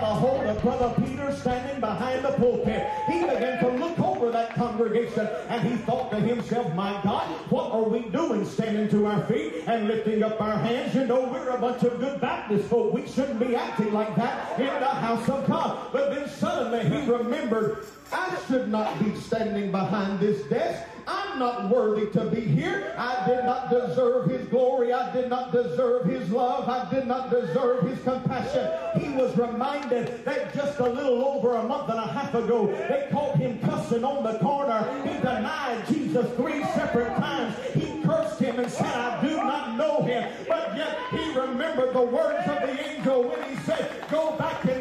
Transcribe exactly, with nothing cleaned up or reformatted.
gotten a hold of Brother Peter standing behind the pulpit. He began to look over that congregation, and he thought to himself, my God, what are we doing standing to our feet and lifting up our hands? You know, we're a bunch of good Baptist folk. We shouldn't be acting like that in the house of God. But then suddenly he remembered, I should not be standing behind this desk. I'm not worthy to be here. I did not deserve his glory. I did not deserve his love. I did not deserve his compassion. He was reminded that just a little over a month and a half ago, they caught him cussing on the corner. He denied Jesus three separate times. He cursed him and said, I do not know him. But yet he remembered the words of the angel when he said, go back and